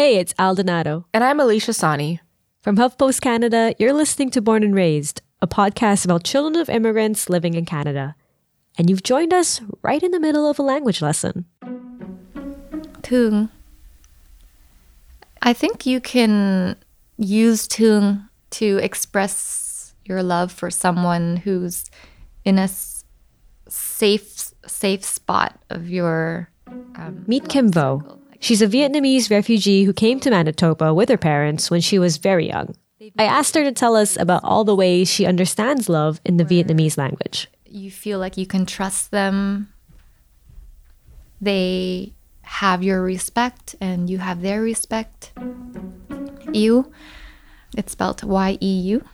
Hey, it's Al Donato. And I'm Alicia Sani. From HuffPost Canada, you're listening to Born and Raised, a podcast about children of immigrants living in Canada. And you've joined us right in the middle of a language lesson. Tung. I think you can use tung to express your love for someone who's in a safe spot of your... Meet Kimbo. Circle. She's a Vietnamese refugee who came to Manitoba with her parents when she was very young. I asked her to tell us about all the ways she understands love in the Vietnamese language. You feel like you can trust them. They have your respect and you have their respect. Yêu. It's spelled Y-E-U.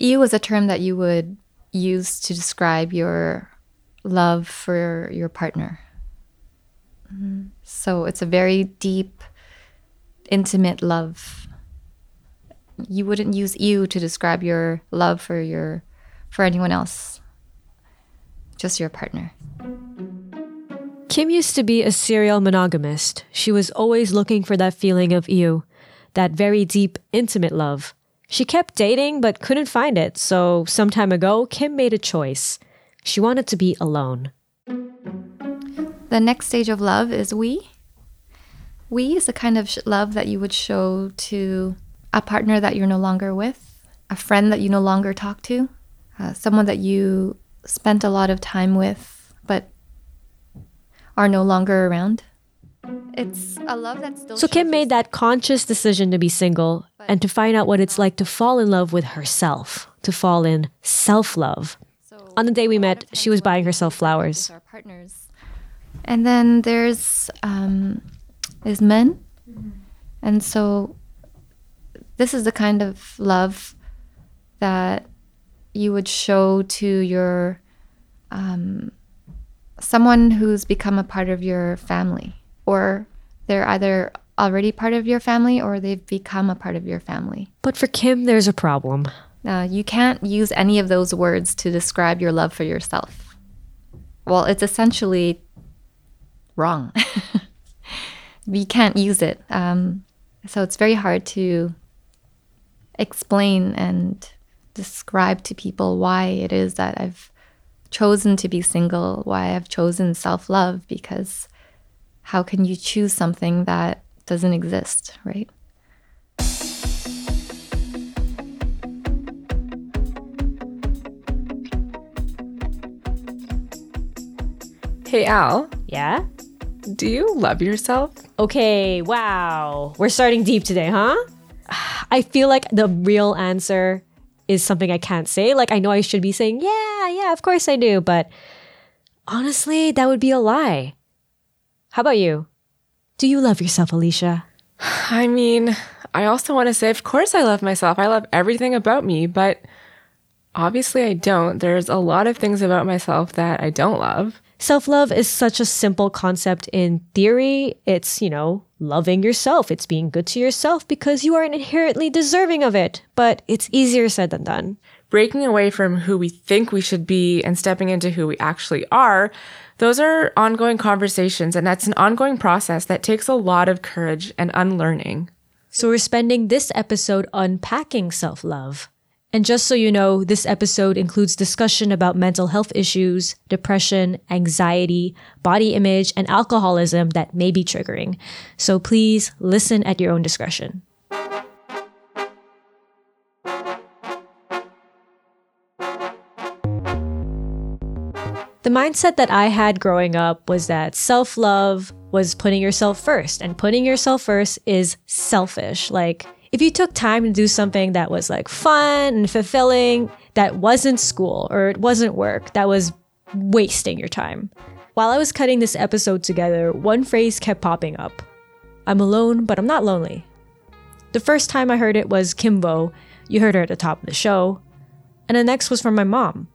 Yêu is a term that you would use to describe your love for your partner. So it's a very deep, intimate love. You wouldn't use yêu to describe your love for anyone else, just your partner. Kim used to be a serial monogamist. She was always looking for that feeling of yêu, that very deep, intimate love. She kept dating but couldn't find it, so some time ago, Kim made a choice. She wanted to be alone. The next stage of love is we. We is the kind of love that you would show to a partner that you're no longer with, a friend that you no longer talk to, someone that you spent a lot of time with, but are no longer around. It's a love that's still... So Kim made that conscious decision to be single and to find out what it's like to fall in love with herself, to fall in self-love. So on the day we met, she was buying herself flowers. Our partners. And then there's men. Mm-hmm. And so this is the kind of love that you would show to your someone who's become a part of your family, or they're either already part of your family or they've become a part of your family. But for Kim, there's a problem. You can't use any of those words to describe your love for yourself. Well, it's essentially wrong. You can't use it. So it's very hard to explain and describe to people why it is that I've chosen to be single, why I've chosen self-love, because how can you choose something that doesn't exist, right? Hey, Al. Yeah? Do you love yourself? Okay, wow. We're starting deep today, huh? I feel like the real answer is something I can't say. Like, I know I should be saying, yeah, of course I do. But honestly, that would be a lie. How about you? Do you love yourself, Alicia? I mean, I also want to say, of course I love myself. I love everything about me, but obviously I don't. There's a lot of things about myself that I don't love. Self-love is such a simple concept in theory. It's, loving yourself. It's being good to yourself because you are inherently deserving of it. But it's easier said than done. Breaking away from who we think we should be and stepping into who we actually are, those are ongoing conversations, and that's an ongoing process that takes a lot of courage and unlearning. So we're spending this episode unpacking self-love. And just so you know, this episode includes discussion about mental health issues, depression, anxiety, body image, and alcoholism that may be triggering. So please listen at your own discretion. The mindset that I had growing up was that self-love was putting yourself first, and putting yourself first is selfish. Like, if you took time to do something that was like fun and fulfilling, that wasn't school or it wasn't work, that was wasting your time. While I was cutting this episode together, one phrase kept popping up. I'm alone, but I'm not lonely. The first time I heard it was Kimbo. You heard her at the top of the show. And the next was from my mom.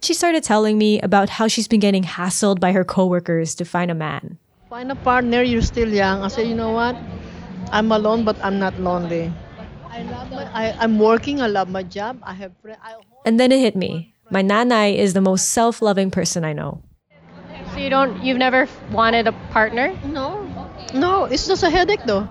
She started telling me about how she's been getting hassled by her coworkers to find a man. Find a partner, you're still young. I said, you know what? I'm alone, but I'm not lonely. I'm working, I love my job. I have. And then it hit me. My nanai is the most self-loving person I know. So you've never wanted a partner? No. Okay. No, it's just a headache though.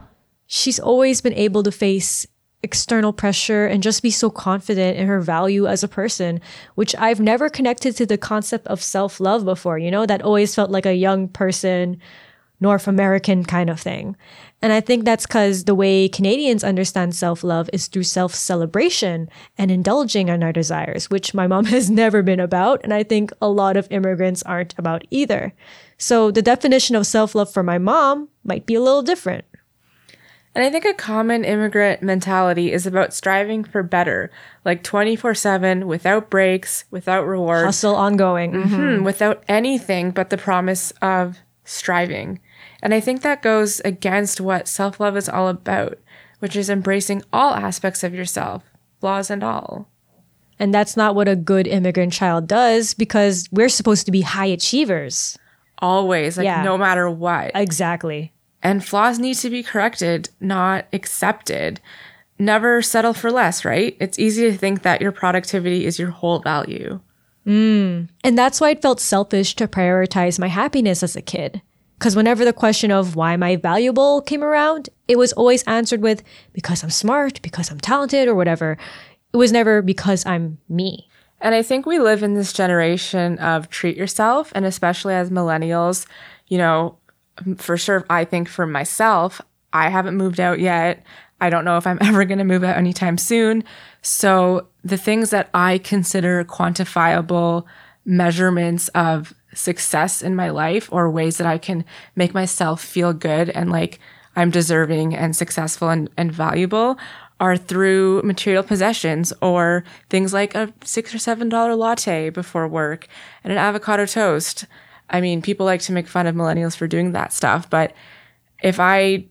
she's always been able to face external pressure and just be so confident in her value as a person, which I've never connected to the concept of self-love before. You know, that always felt like a young person, North American kind of thing. And I think that's because the way Canadians understand self-love is through self-celebration and indulging in our desires, which my mom has never been about. And I think a lot of immigrants aren't about either. So the definition of self-love for my mom might be a little different. And I think a common immigrant mentality is about striving for better, like 24/7, without breaks, without rewards. Hustle ongoing. Mm-hmm. Without anything but the promise of striving. And I think that goes against what self-love is all about, which is embracing all aspects of yourself, flaws and all. And that's not what a good immigrant child does, because we're supposed to be high achievers. Always, like no matter what. Exactly. And flaws need to be corrected, not accepted. Never settle for less, right? It's easy to think that your productivity is your whole value. And that's why it felt selfish to prioritize my happiness as a kid. Because whenever the question of why am I valuable came around, it was always answered with, because I'm smart, because I'm talented, or whatever. It was never because I'm me. And I think we live in this generation of treat yourself, and especially as millennials, you know, for sure, I think for myself, I haven't moved out yet. I don't know if I'm ever going to move out anytime soon. So the things that I consider quantifiable measurements of success in my life, or ways that I can make myself feel good and like I'm deserving and successful and valuable, are through material possessions, or things like a $6 or $7 latte before work and an avocado toast. I mean, people like to make fun of millennials for doing that stuff, but if I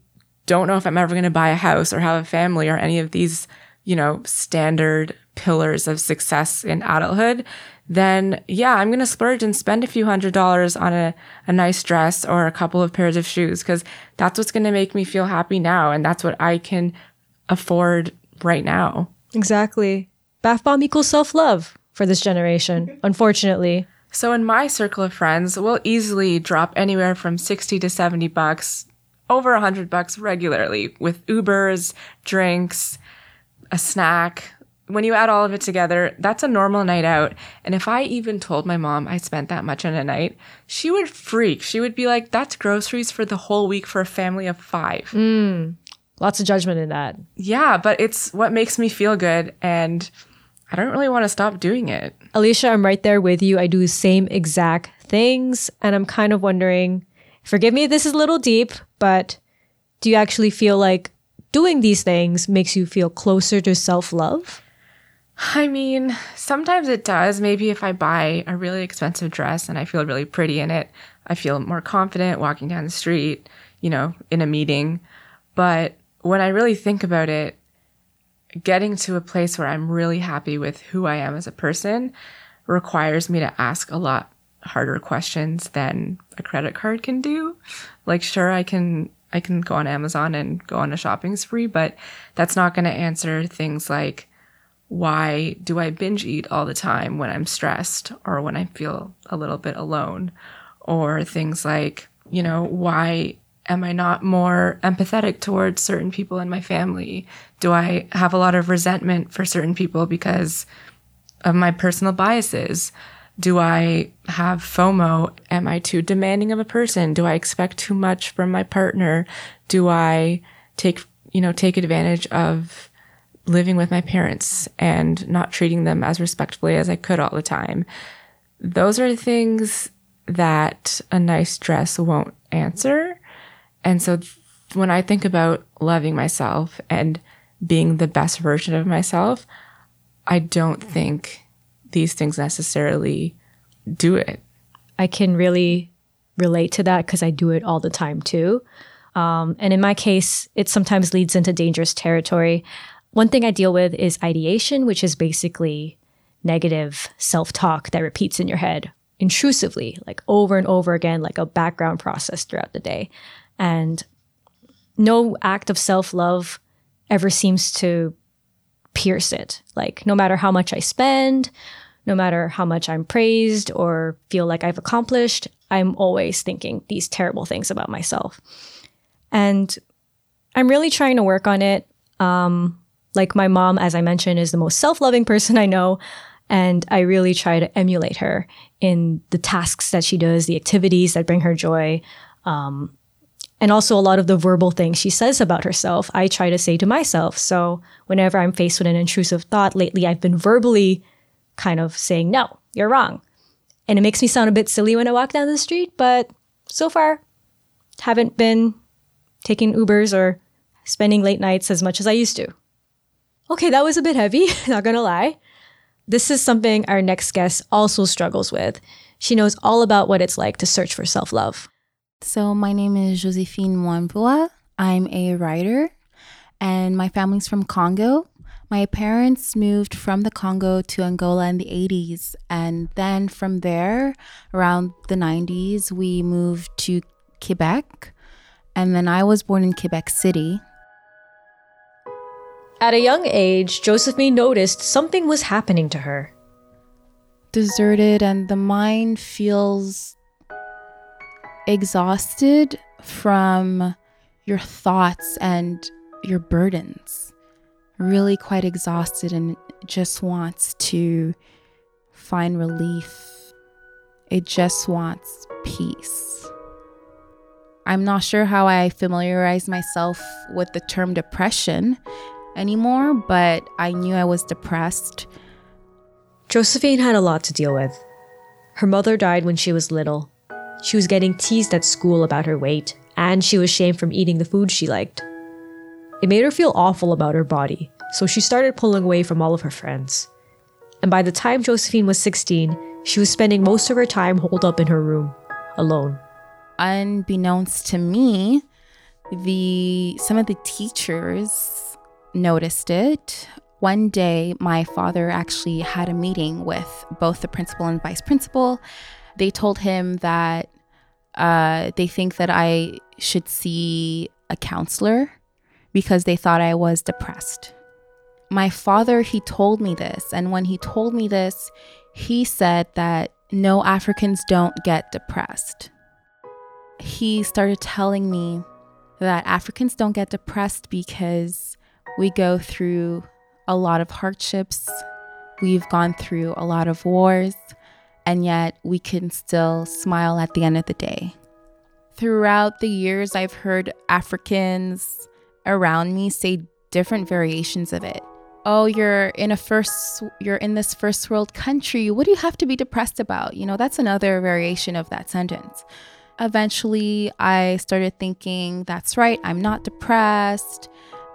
don't know if I'm ever going to buy a house or have a family or any of these, you know, standard pillars of success in adulthood, then yeah, I'm going to splurge and spend a few $100s on a nice dress or a couple of pairs of shoes, because that's what's going to make me feel happy now, and that's what I can afford right now. Exactly. Bath bomb equals self-love for this generation, unfortunately. So in my circle of friends, we'll easily drop anywhere from $60 to $70, over $100 regularly, with Ubers, drinks, a snack. When you add all of it together, that's a normal night out. And if I even told my mom I spent that much on a night, she would freak. She would be like, that's groceries for the whole week for a family of 5. Lots of judgment in that. Yeah, but it's what makes me feel good, and I don't really want to stop doing it. Alicia, I'm right there with you. I do the same exact things, and I'm kind of wondering, forgive me, this is a little deep, but do you actually feel like doing these things makes you feel closer to self-love? I mean, sometimes it does. Maybe if I buy a really expensive dress and I feel really pretty in it, I feel more confident walking down the street, you know, in a meeting. But when I really think about it, getting to a place where I'm really happy with who I am as a person requires me to ask a lot harder questions than a credit card can do. Like, sure, I can go on Amazon and go on a shopping spree, but that's not going to answer things like, why do I binge eat all the time when I'm stressed or when I feel a little bit alone? Or things like, you know, why am I not more empathetic towards certain people in my family? Do I have a lot of resentment for certain people because of my personal biases? Do I have FOMO? Am I too demanding of a person? Do I expect too much from my partner? Do I take advantage of living with my parents and not treating them as respectfully as I could all the time? Those are things that a nice dress won't answer. And so when I think about loving myself and being the best version of myself, I don't think these things necessarily do it. I can really relate to that because I do it all the time too. And in my case, it sometimes leads into dangerous territory. One thing I deal with is ideation, which is basically negative self-talk that repeats in your head intrusively, like over and over again, like a background process throughout the day. And no act of self-love ever seems to pierce it. Like, no matter how much I spend, no matter how much I'm praised or feel like I've accomplished, I'm always thinking these terrible things about myself. And I'm really trying to work on it. Like my mom, as I mentioned, is the most self-loving person I know. And I really try to emulate her in the tasks that she does, the activities that bring her joy. And also a lot of the verbal things she says about herself, I try to say to myself. So whenever I'm faced with an intrusive thought lately, I've been verbally kind of saying, no, you're wrong. And it makes me sound a bit silly when I walk down the street, but so far haven't been taking Ubers or spending late nights as much as I used to. Okay, that was a bit heavy, not gonna lie. This is something our next guest also struggles with. She knows all about what it's like to search for self-love. So my name is Josephine Mwambois. I'm a writer and my family's from Congo. My parents moved from the Congo to Angola in the 80s. And then from there, around the 90s, we moved to Quebec. And then I was born in Quebec City. At a young age, Josephine noticed something was happening to her. Deserted, and the mind feels exhausted from your thoughts and your burdens. Really quite exhausted and just wants to find relief. It just wants peace. I'm not sure how I familiarize myself with the term depression anymore, but I knew I was depressed. Josephine had a lot to deal with. Her mother died when she was little. She was getting teased at school about her weight, and she was shamed from eating the food she liked. It made her feel awful about her body, so she started pulling away from all of her friends. And by the time Josephine was 16, she was spending most of her time holed up in her room, alone. Unbeknownst to me, some of the teachers noticed it. One day, my father actually had a meeting with both the principal and vice principal. They told him that they think that I should see a counselor because they thought I was depressed. My father, he told me this. And when he told me this, he said that no, Africans don't get depressed. He started telling me that Africans don't get depressed because we go through a lot of hardships. We've gone through a lot of wars. And yet we can still smile at the end of the day. Throughout the years, I've heard Africans around me say different variations of it. Oh, you're in this first world country. What do you have to be depressed about? You know, that's another variation of that sentence. Eventually, I started thinking, that's right, I'm not depressed.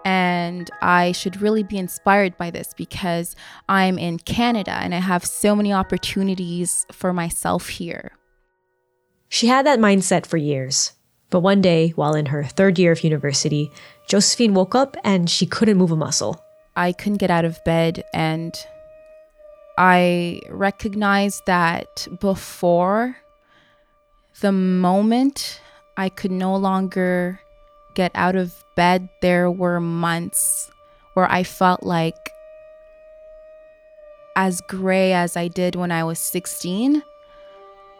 And I should really be inspired by this because I'm in Canada and I have so many opportunities for myself here. She had that mindset for years. But one day, while in her third year of university, Josephine woke up and she couldn't move a muscle. I couldn't get out of bed, and I recognized that before the moment I could no longer get out of bed, there were months where I felt like as gray as I did when I was 16.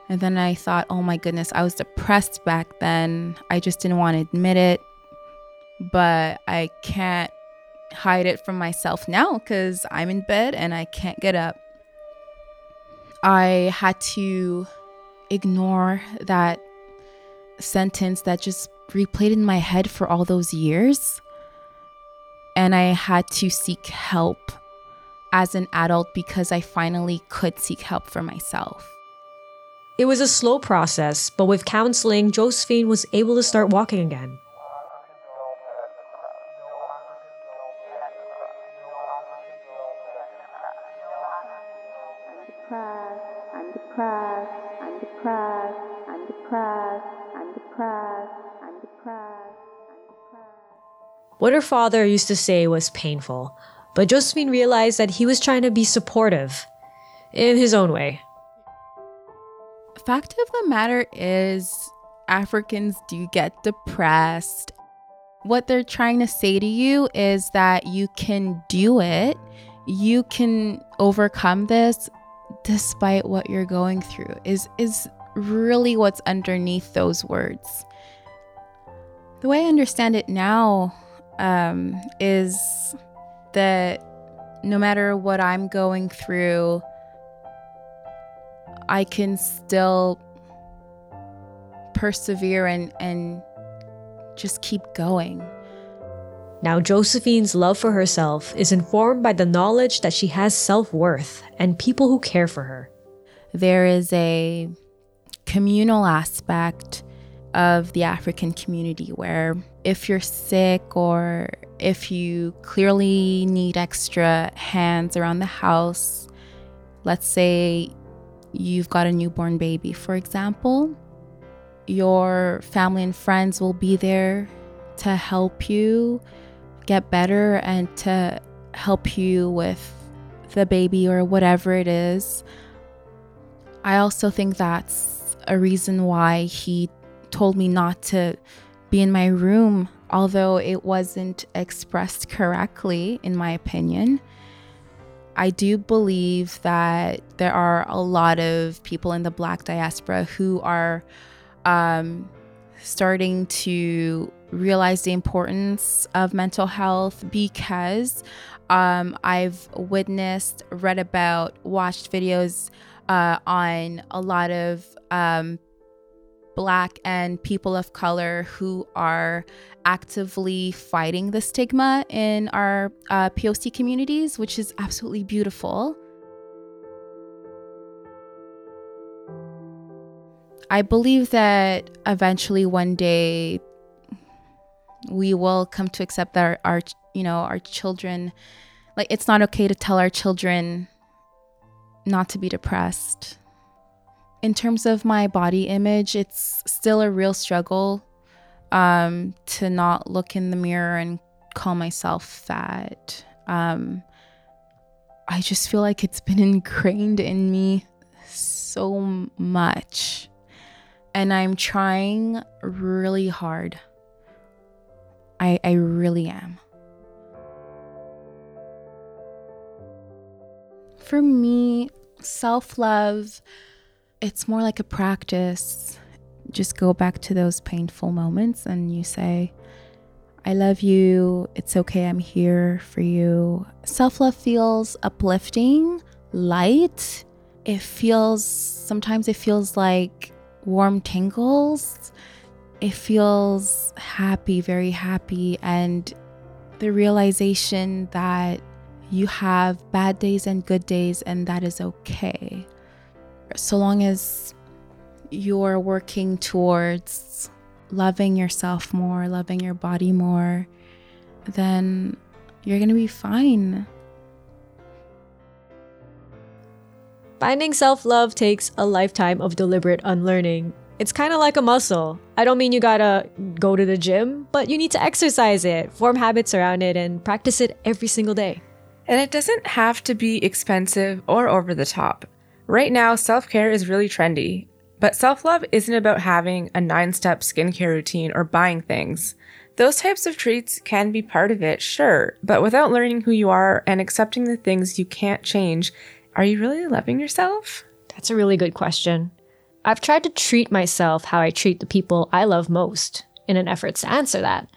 And then I thought, oh my goodness, I was depressed back then. I just didn't want to admit it, but I can't hide it from myself now because I'm in bed and I can't get up. I had to ignore that sentence that just replayed in my head for all those years, and I had to seek help as an adult because I finally could seek help for myself. It was a slow process, but with counseling, Josephine was able to start walking again. What her father used to say was painful, but Josephine realized that he was trying to be supportive in his own way. Fact of the matter is, Africans do get depressed. What they're trying to say to you is that you can do it. You can overcome this despite what you're going through is really what's underneath those words. The way I understand it now, is that no matter what I'm going through, I can still persevere and just keep going. Now, Josephine's love for herself is informed by the knowledge that she has self-worth and people who care for her. There is a communal aspect of the African community where if you're sick or if you clearly need extra hands around the house, let's say you've got a newborn baby, for example, your family and friends will be there to help you get better and to help you with the baby or whatever it is. I also think that's a reason why he told me not to be in my room, although it wasn't expressed correctly, in my opinion. I do believe that there are a lot of people in the Black diaspora who are starting to realize the importance of mental health because I've witnessed, read about, watched videos on a lot of Black and people of color who are actively fighting the stigma in our POC communities, which is absolutely beautiful. I believe that eventually one day we will come to accept that our children, like, it's not okay to tell our children not to be depressed. In terms of my body image, it's still a real struggle to not look in the mirror and call myself fat. I just feel like it's been ingrained in me so much. And I'm trying really hard. I really am. For me, self-love, it's more like a practice. Just go back to those painful moments and you say, I love you. It's okay. I'm here for you. Self-love feels uplifting, light. Sometimes it feels like warm tingles. It feels happy, very happy. And the realization that you have bad days and good days, and that is okay. So long as you're working towards loving yourself more, loving your body more, then you're going to be fine. Finding self-love takes a lifetime of deliberate unlearning. It's kind of like a muscle. I don't mean you gotta go to the gym, but you need to exercise it, form habits around it, and practice it every single day. And it doesn't have to be expensive or over the top. Right now, self-care is really trendy, but self-love isn't about having a 9-step skincare routine or buying things. Those types of treats can be part of it, sure, but without learning who you are and accepting the things you can't change, are you really loving yourself? That's a really good question. I've tried to treat myself how I treat the people I love most in an effort to answer that.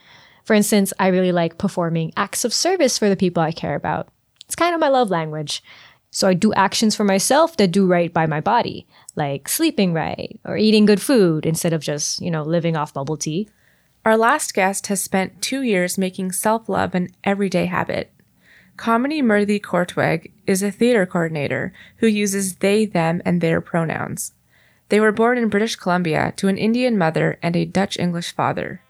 For instance, I really like performing acts of service for the people I care about. It's kind of my love language. So I do actions for myself that do right by my body, like sleeping right or eating good food instead of just, living off bubble tea. Our last guest has spent 2 years making self-love an everyday habit. Kamini Murthy Kortweg is a theater coordinator who uses they, them, and their pronouns. They were born in British Columbia to an Indian mother and a Dutch-English father.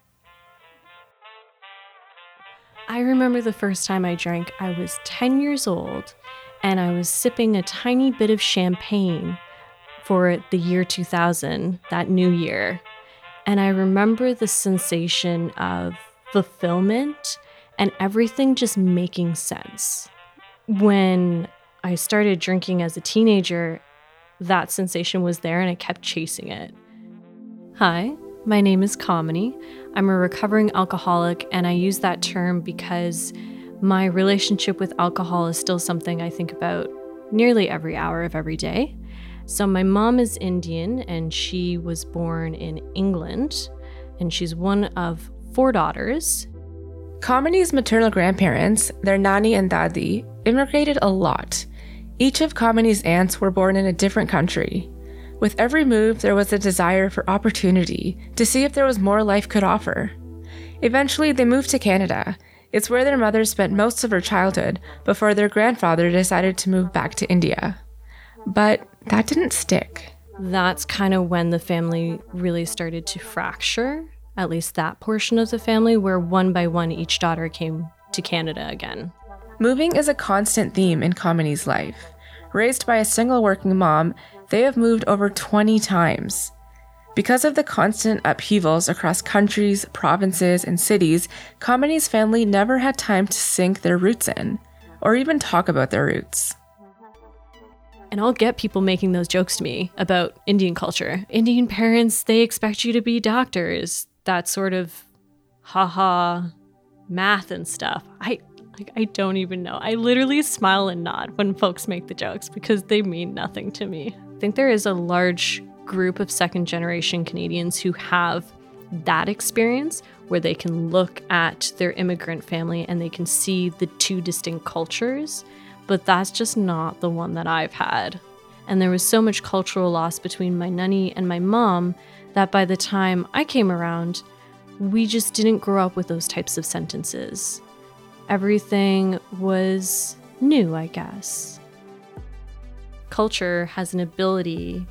I remember the first time I drank, I was 10 years old. And I was sipping a tiny bit of champagne for the year 2000, that new year. And I remember the sensation of fulfillment and everything just making sense. When I started drinking as a teenager, that sensation was there and I kept chasing it. Hi, my name is Kamini. I'm a recovering alcoholic, and I use that term because my relationship with alcohol is still something I think about nearly every hour of every day. So my mom is Indian and she was born in England, and she's one of 4 daughters. Kamini's maternal grandparents, their nani and dadi, immigrated a lot. Each of Kamini's aunts were born in a different country. With every move, there was a desire for opportunity to see if there was more life could offer. Eventually, they moved to Canada. It's where their mother spent most of her childhood before their grandfather decided to move back to India. But that didn't stick. That's kind of when the family really started to fracture, at least that portion of the family, where one by one each daughter came to Canada again. Moving is a constant theme in Kamini's life. Raised by a single working mom, they have moved over 20 times. Because of the constant upheavals across countries, provinces, and cities, Kamini's family never had time to sink their roots in, or even talk about their roots. And I'll get people making those jokes to me about Indian culture. Indian parents, they expect you to be doctors. That sort of haha math and stuff. I don't even know. I literally smile and nod when folks make the jokes because they mean nothing to me. I think there is a large group of second-generation Canadians who have that experience where they can look at their immigrant family and they can see the two distinct cultures, but that's just not the one that I've had. And there was so much cultural loss between my nanny and my mom that by the time I came around, we just didn't grow up with those types of sentences. Everything was new, I guess. Culture has an ability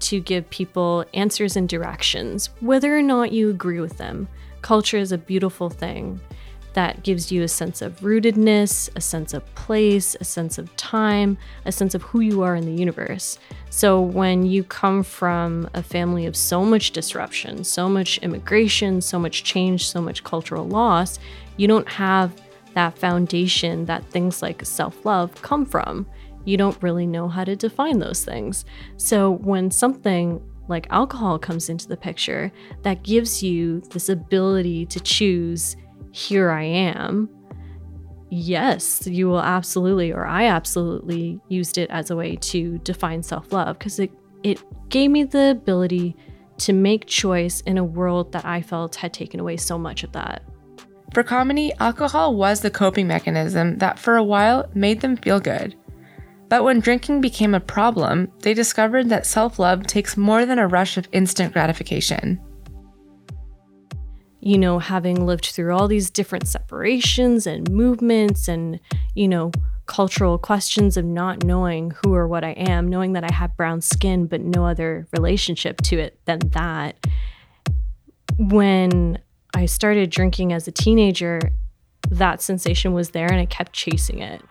to give people answers and directions, whether or not you agree with them. Culture is a beautiful thing that gives you a sense of rootedness, a sense of place, a sense of time, a sense of who you are in the universe. So when you come from a family of so much disruption, so much immigration, so much change, so much cultural loss, you don't have that foundation that things like self-love come from. You don't really know how to define those things. So when something like alcohol comes into the picture, that gives you this ability to choose, here I am. Yes, you will absolutely, or I absolutely used it as a way to define self-love because it gave me the ability to make choice in a world that I felt had taken away so much of that. For Kamini, alcohol was the coping mechanism that for a while made them feel good. But when drinking became a problem, they discovered that self-love takes more than a rush of instant gratification. You know, having lived through all these different separations and movements and, you know, cultural questions of not knowing who or what I am, knowing that I have brown skin but no other relationship to it than that, when I started drinking as a teenager, that sensation was there and I kept chasing it.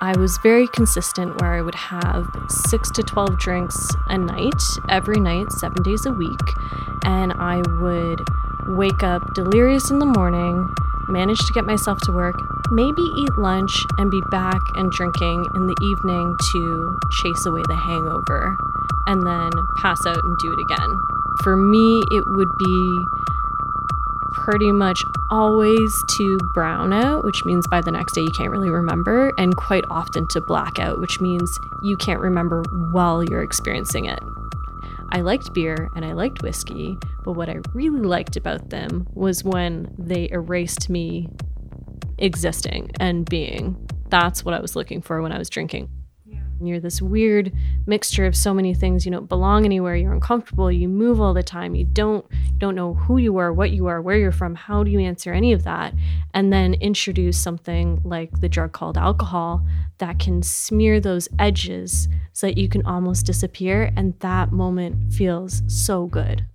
I was very consistent where I would have 6 to 12 drinks a night, every night, 7 days a week. And I would wake up delirious in the morning, manage to get myself to work, maybe eat lunch and be back and drinking in the evening to chase away the hangover, and then pass out and do it again. For me, it would be pretty much always to brown out, which means by the next day you can't really remember, and quite often to blackout, which means you can't remember while you're experiencing it. I liked beer and I liked whiskey, but what I really liked about them was when they erased me existing and being. That's what I was looking for when I was drinking. You're this weird mixture of so many things. You don't belong anywhere. You're uncomfortable. You move all the time. You don't know who you are, what you are, where you're from. How do you answer any of that? And then introduce something like the drug called alcohol that can smear those edges so that you can almost disappear. And that moment feels so good.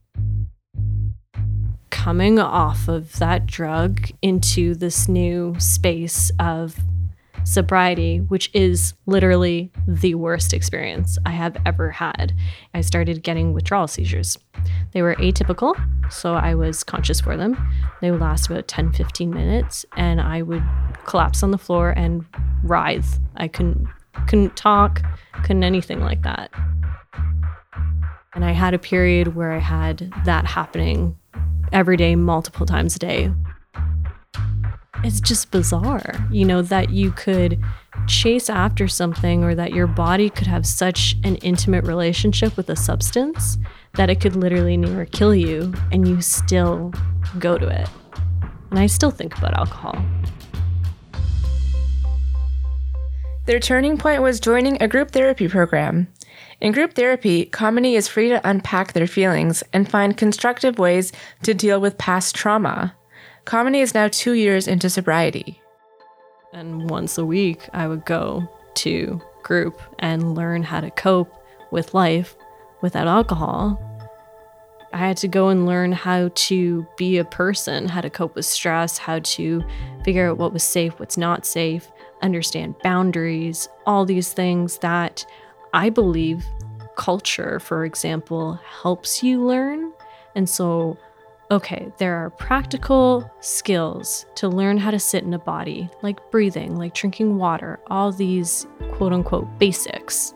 Coming off of that drug into this new space of sobriety, which is literally the worst experience I have ever had. I started getting withdrawal seizures. They were atypical, so I was conscious for them. They would last about 10-15 minutes, and I would collapse on the floor and writhe. I couldn't talk, couldn't anything like that. And I had a period where I had that happening every day, multiple times a day. It's just bizarre, you know, that you could chase after something or that your body could have such an intimate relationship with a substance that it could literally near kill you, and you still go to it. And I still think about alcohol. Their turning point was joining a group therapy program. In group therapy, Kamini is free to unpack their feelings and find constructive ways to deal with past trauma. Kamini is now 2 years into sobriety. And once a week, I would go to group and learn how to cope with life without alcohol. I had to go and learn how to be a person, how to cope with stress, how to figure out what was safe, what's not safe, understand boundaries, all these things that I believe culture, for example, helps you learn. And so, okay, there are practical skills to learn how to sit in a body, like breathing, like drinking water, all these quote unquote basics.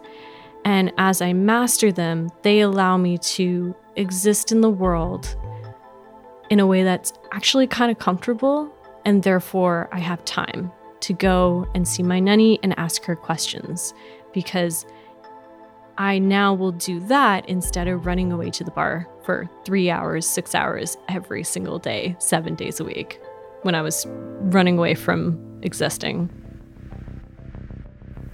And as I master them, they allow me to exist in the world in a way that's actually kind of comfortable, and therefore I have time to go and see my nanny and ask her questions, because I now will do that instead of running away to the bar for 3 hours, 6 hours every single day, 7 days a week, when I was running away from existing.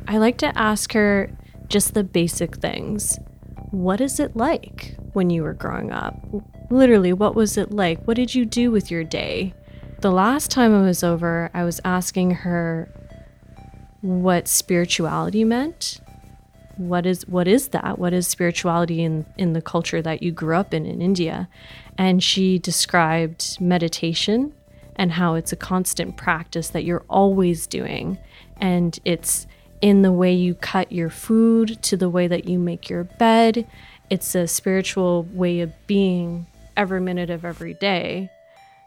I like to ask her just the basic things. What is it like when you were growing up? Literally, what was it like? What did you do with your day? The last time I was over, I was asking her what spirituality meant. What is that? What is spirituality in the culture that you grew up in India? And she described meditation and how it's a constant practice that you're always doing. And it's in the way you cut your food, to the way that you make your bed. It's a spiritual way of being every minute of every day.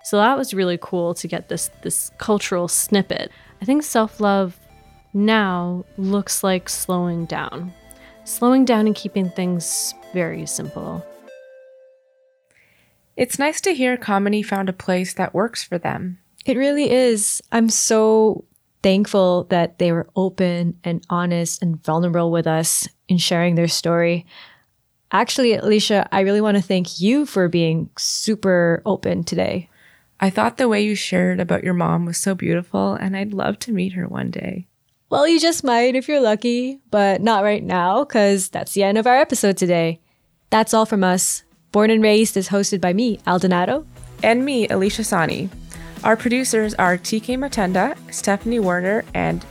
So that was really cool to get this cultural snippet. I think self-love now looks like slowing down and keeping things very simple. It's nice to hear Kamini found a place that works for them. It really is. I'm so thankful that they were open and honest and vulnerable with us in sharing their story. Actually, Alicia, I really want to thank you for being super open today. I thought the way you shared about your mom was so beautiful, and I'd love to meet her one day. Well, you just might if you're lucky, but not right now, because that's the end of our episode today. That's all from us. Born and Raised is hosted by me, Al Donato. And me, Alicia Sani. Our producers are TK Matenda, Stephanie Werner, and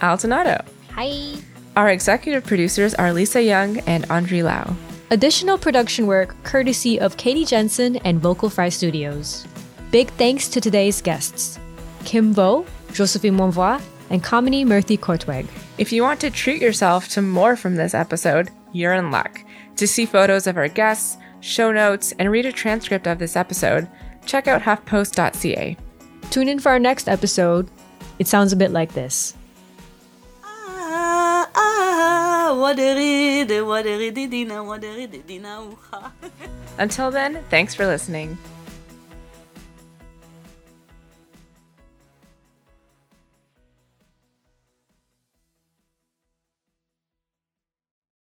Al Donato. Hi. Our executive producers are Lisa Young and Andre Lau. Additional production work courtesy of Katie Jensen and Vocal Fry Studios. Big thanks to today's guests, Kimbo, Josephine Mwambois, and Kamini Murthy Kortweg. If you want to treat yourself to more from this episode, you're in luck. To see photos of our guests, show notes, and read a transcript of this episode, check out HuffPost.ca. Tune in for our next episode. It sounds a bit like this. Until then, thanks for listening.